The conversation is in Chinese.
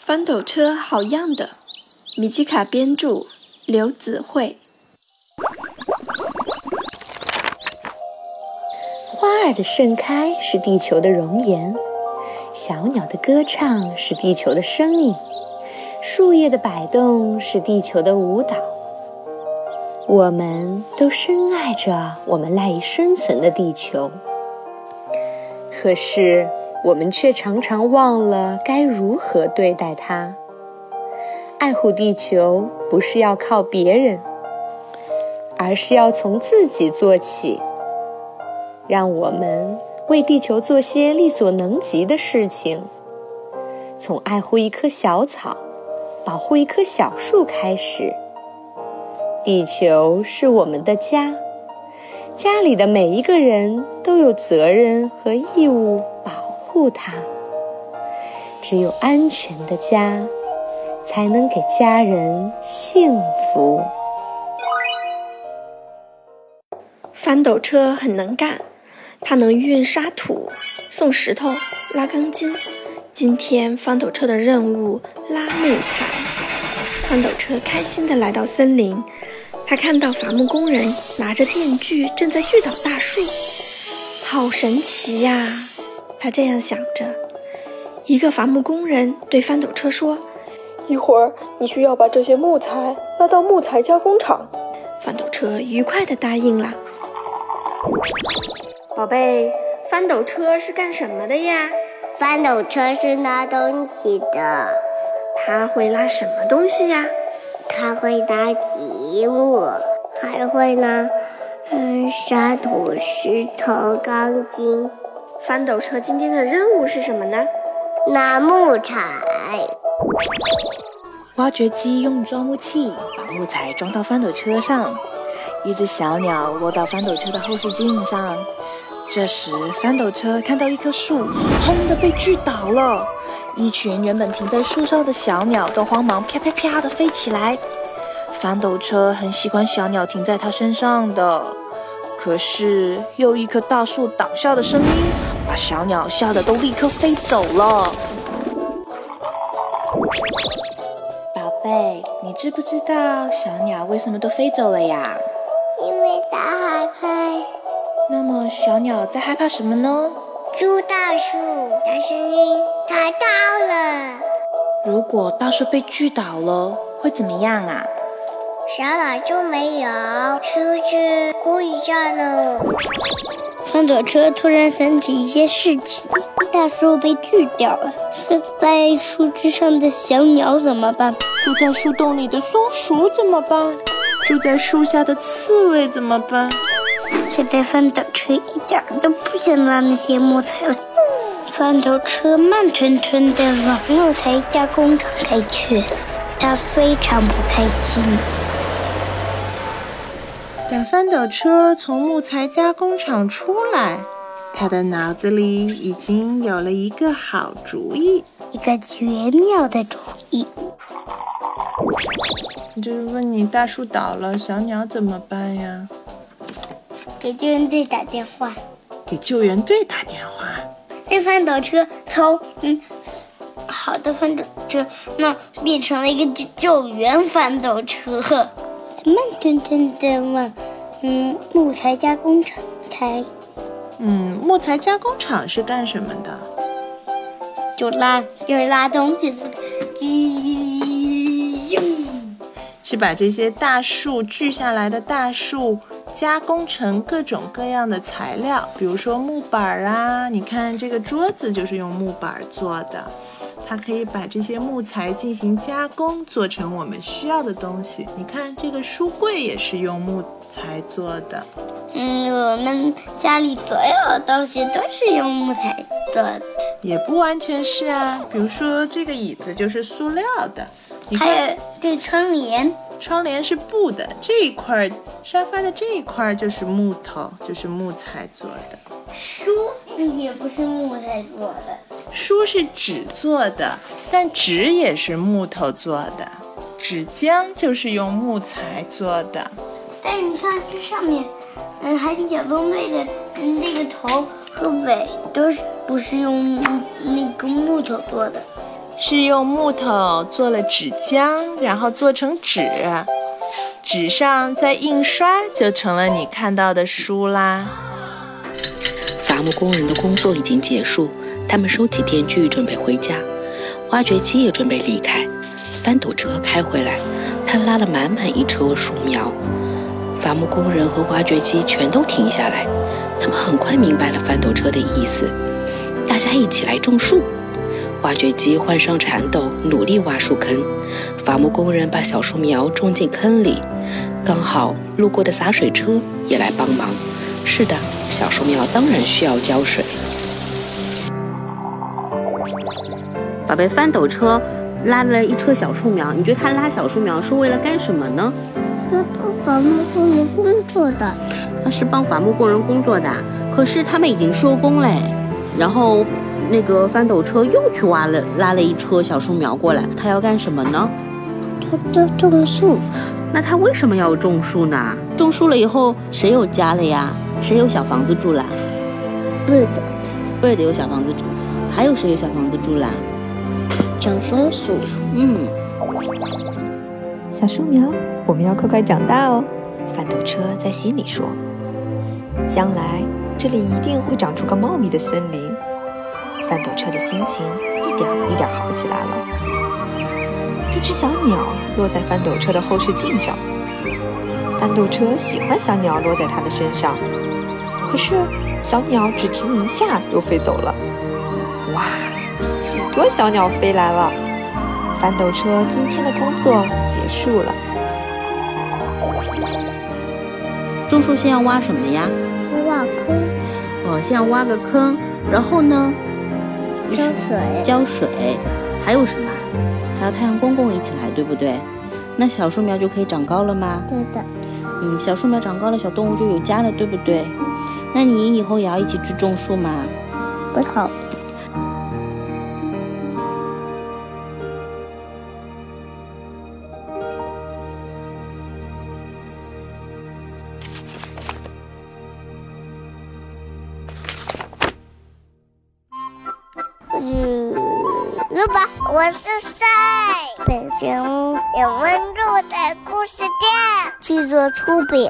翻斗车好样的！米奇卡编著，刘子慧。花儿的盛开是地球的容颜，小鸟的歌唱是地球的声音，树叶的摆动是地球的舞蹈。我们都深爱着我们赖以生存的地球，可是我们却常常忘了该如何对待它。爱护地球不是要靠别人，而是要从自己做起。让我们为地球做些力所能及的事情，从爱护一棵小草、保护一棵小树开始。地球是我们的家，家里的每一个人都有责任和义务保护它。只有安全的家，才能给家人幸福。翻斗车很能干，它能运沙土、送石头、拉钢筋。今天翻斗车的任务拉木材。翻斗车开心地来到森林，他看到伐木工人拿着电锯正在锯倒大树。好神奇呀，他这样想着。一个伐木工人对翻斗车说：一会儿你需要把这些木材拉到木材加工厂。翻斗车愉快地答应了。宝贝，翻斗车是干什么的呀？翻斗车是拉东西的。它会拉什么东西呀？它会拉积木，还会拉沙土、石头、钢筋。翻斗车今天的任务是什么呢？拉木材。挖掘机用装木器把木材装到翻斗车上，一只小鸟落到翻斗车的后视镜上。这时翻斗车看到一棵树轰地被锯倒了，一群原本停在树上的小鸟都慌忙啪啪啪地飞起来。翻斗车很喜欢小鸟停在它身上的，可是又一棵大树倒下的声音把小鸟吓得都立刻飞走了。宝贝，你知不知道小鸟为什么都飞走了呀？因为它害怕。那么小鸟在害怕什么呢？猪大树的声音太大了。如果大树被锯倒了会怎么样啊？小鸟就没有树枝鼓一下了。翻斗车突然想起一些事情，大树被锯掉了，住在树枝上的小鸟怎么办？住在树洞里的松鼠怎么办？住在树下的刺猬怎么办？现在翻斗车一点都不想拉那些木材了。翻斗车慢吞吞地往木材加工厂开去，他非常不开心。等翻斗车从木材加工厂出来，他的脑子里已经有了一个好主意，一个绝妙的主意。就是问你，大树倒了，小鸟怎么办呀？给救援队打电话。给救援队打电话。那翻斗车从好的翻斗车那变成了一个救援翻斗车。它慢吞吞地往木材加工厂开。木材加工厂是干什么的？就是拉东西的。是把这些大树锯下来的大树加工成各种各样的材料，比如说木板啊，你看这个桌子就是用木板做的，它可以把这些木材进行加工，做成我们需要的东西。你看这个书柜也是用木材做的。我们家里所有的东西都是用木材做的。也不完全是啊，比如说这个椅子就是塑料的，还有这窗帘是布的，这一块沙发的这一块就是木头，就是木材做的。书也不是木头做的，书是纸做的，但纸也是木头做的，纸浆就是用木材做的。但是你看这上面，海底小纵队的那个头和尾都是不是用那个木头做的，是用木头做了纸浆，然后做成纸，纸上再印刷，就成了你看到的书啦。伐木工人的工作已经结束，他们收起电锯准备回家，挖掘机也准备离开。翻斗车开回来，他拉了满满一车树苗。伐木工人和挖掘机全都停下来，他们很快明白了翻斗车的意思，大家一起来种树。挖掘机换上铲斗，努力挖树坑，伐木工人把小树苗种进坑里，刚好路过的洒水车也来帮忙。是的，小树苗当然需要浇水。宝贝，翻斗车拉了一车小树苗，你觉得他拉小树苗是为了干什么呢？是帮伐木工人工作的。他是帮伐木工人工作的，可是他们已经收工嘞。然后那个翻斗车又去拉了一车小树苗过来，他要干什么呢？他种树。那他为什么要种树呢？种树了以后，谁有家了呀？谁有小房子住啦？Bird有小房子住，还有谁有小房子住啦？小松鼠。小树苗，我们要快快长大哦。翻斗车在心里说，将来这里一定会长出个茂密的森林。翻斗车的心情一点一点好起来了。一只小鸟落在翻斗车的后视镜上，翻斗车喜欢小鸟落在它的身上，可是小鸟只停一下又飞走了。哇，许多小鸟飞来了，翻斗车今天的工作结束了。种树先要挖什么呀？挖坑。先要挖个坑，然后呢？浇水。还有什么？还有太阳公公一起来，对不对？那小树苗就可以长高了吗？对的。小树苗长高了，小动物就有家了，对不对？那你以后也要一起去种树吗？不好。老板，我是赛。本节目有温度的故事店制作出品。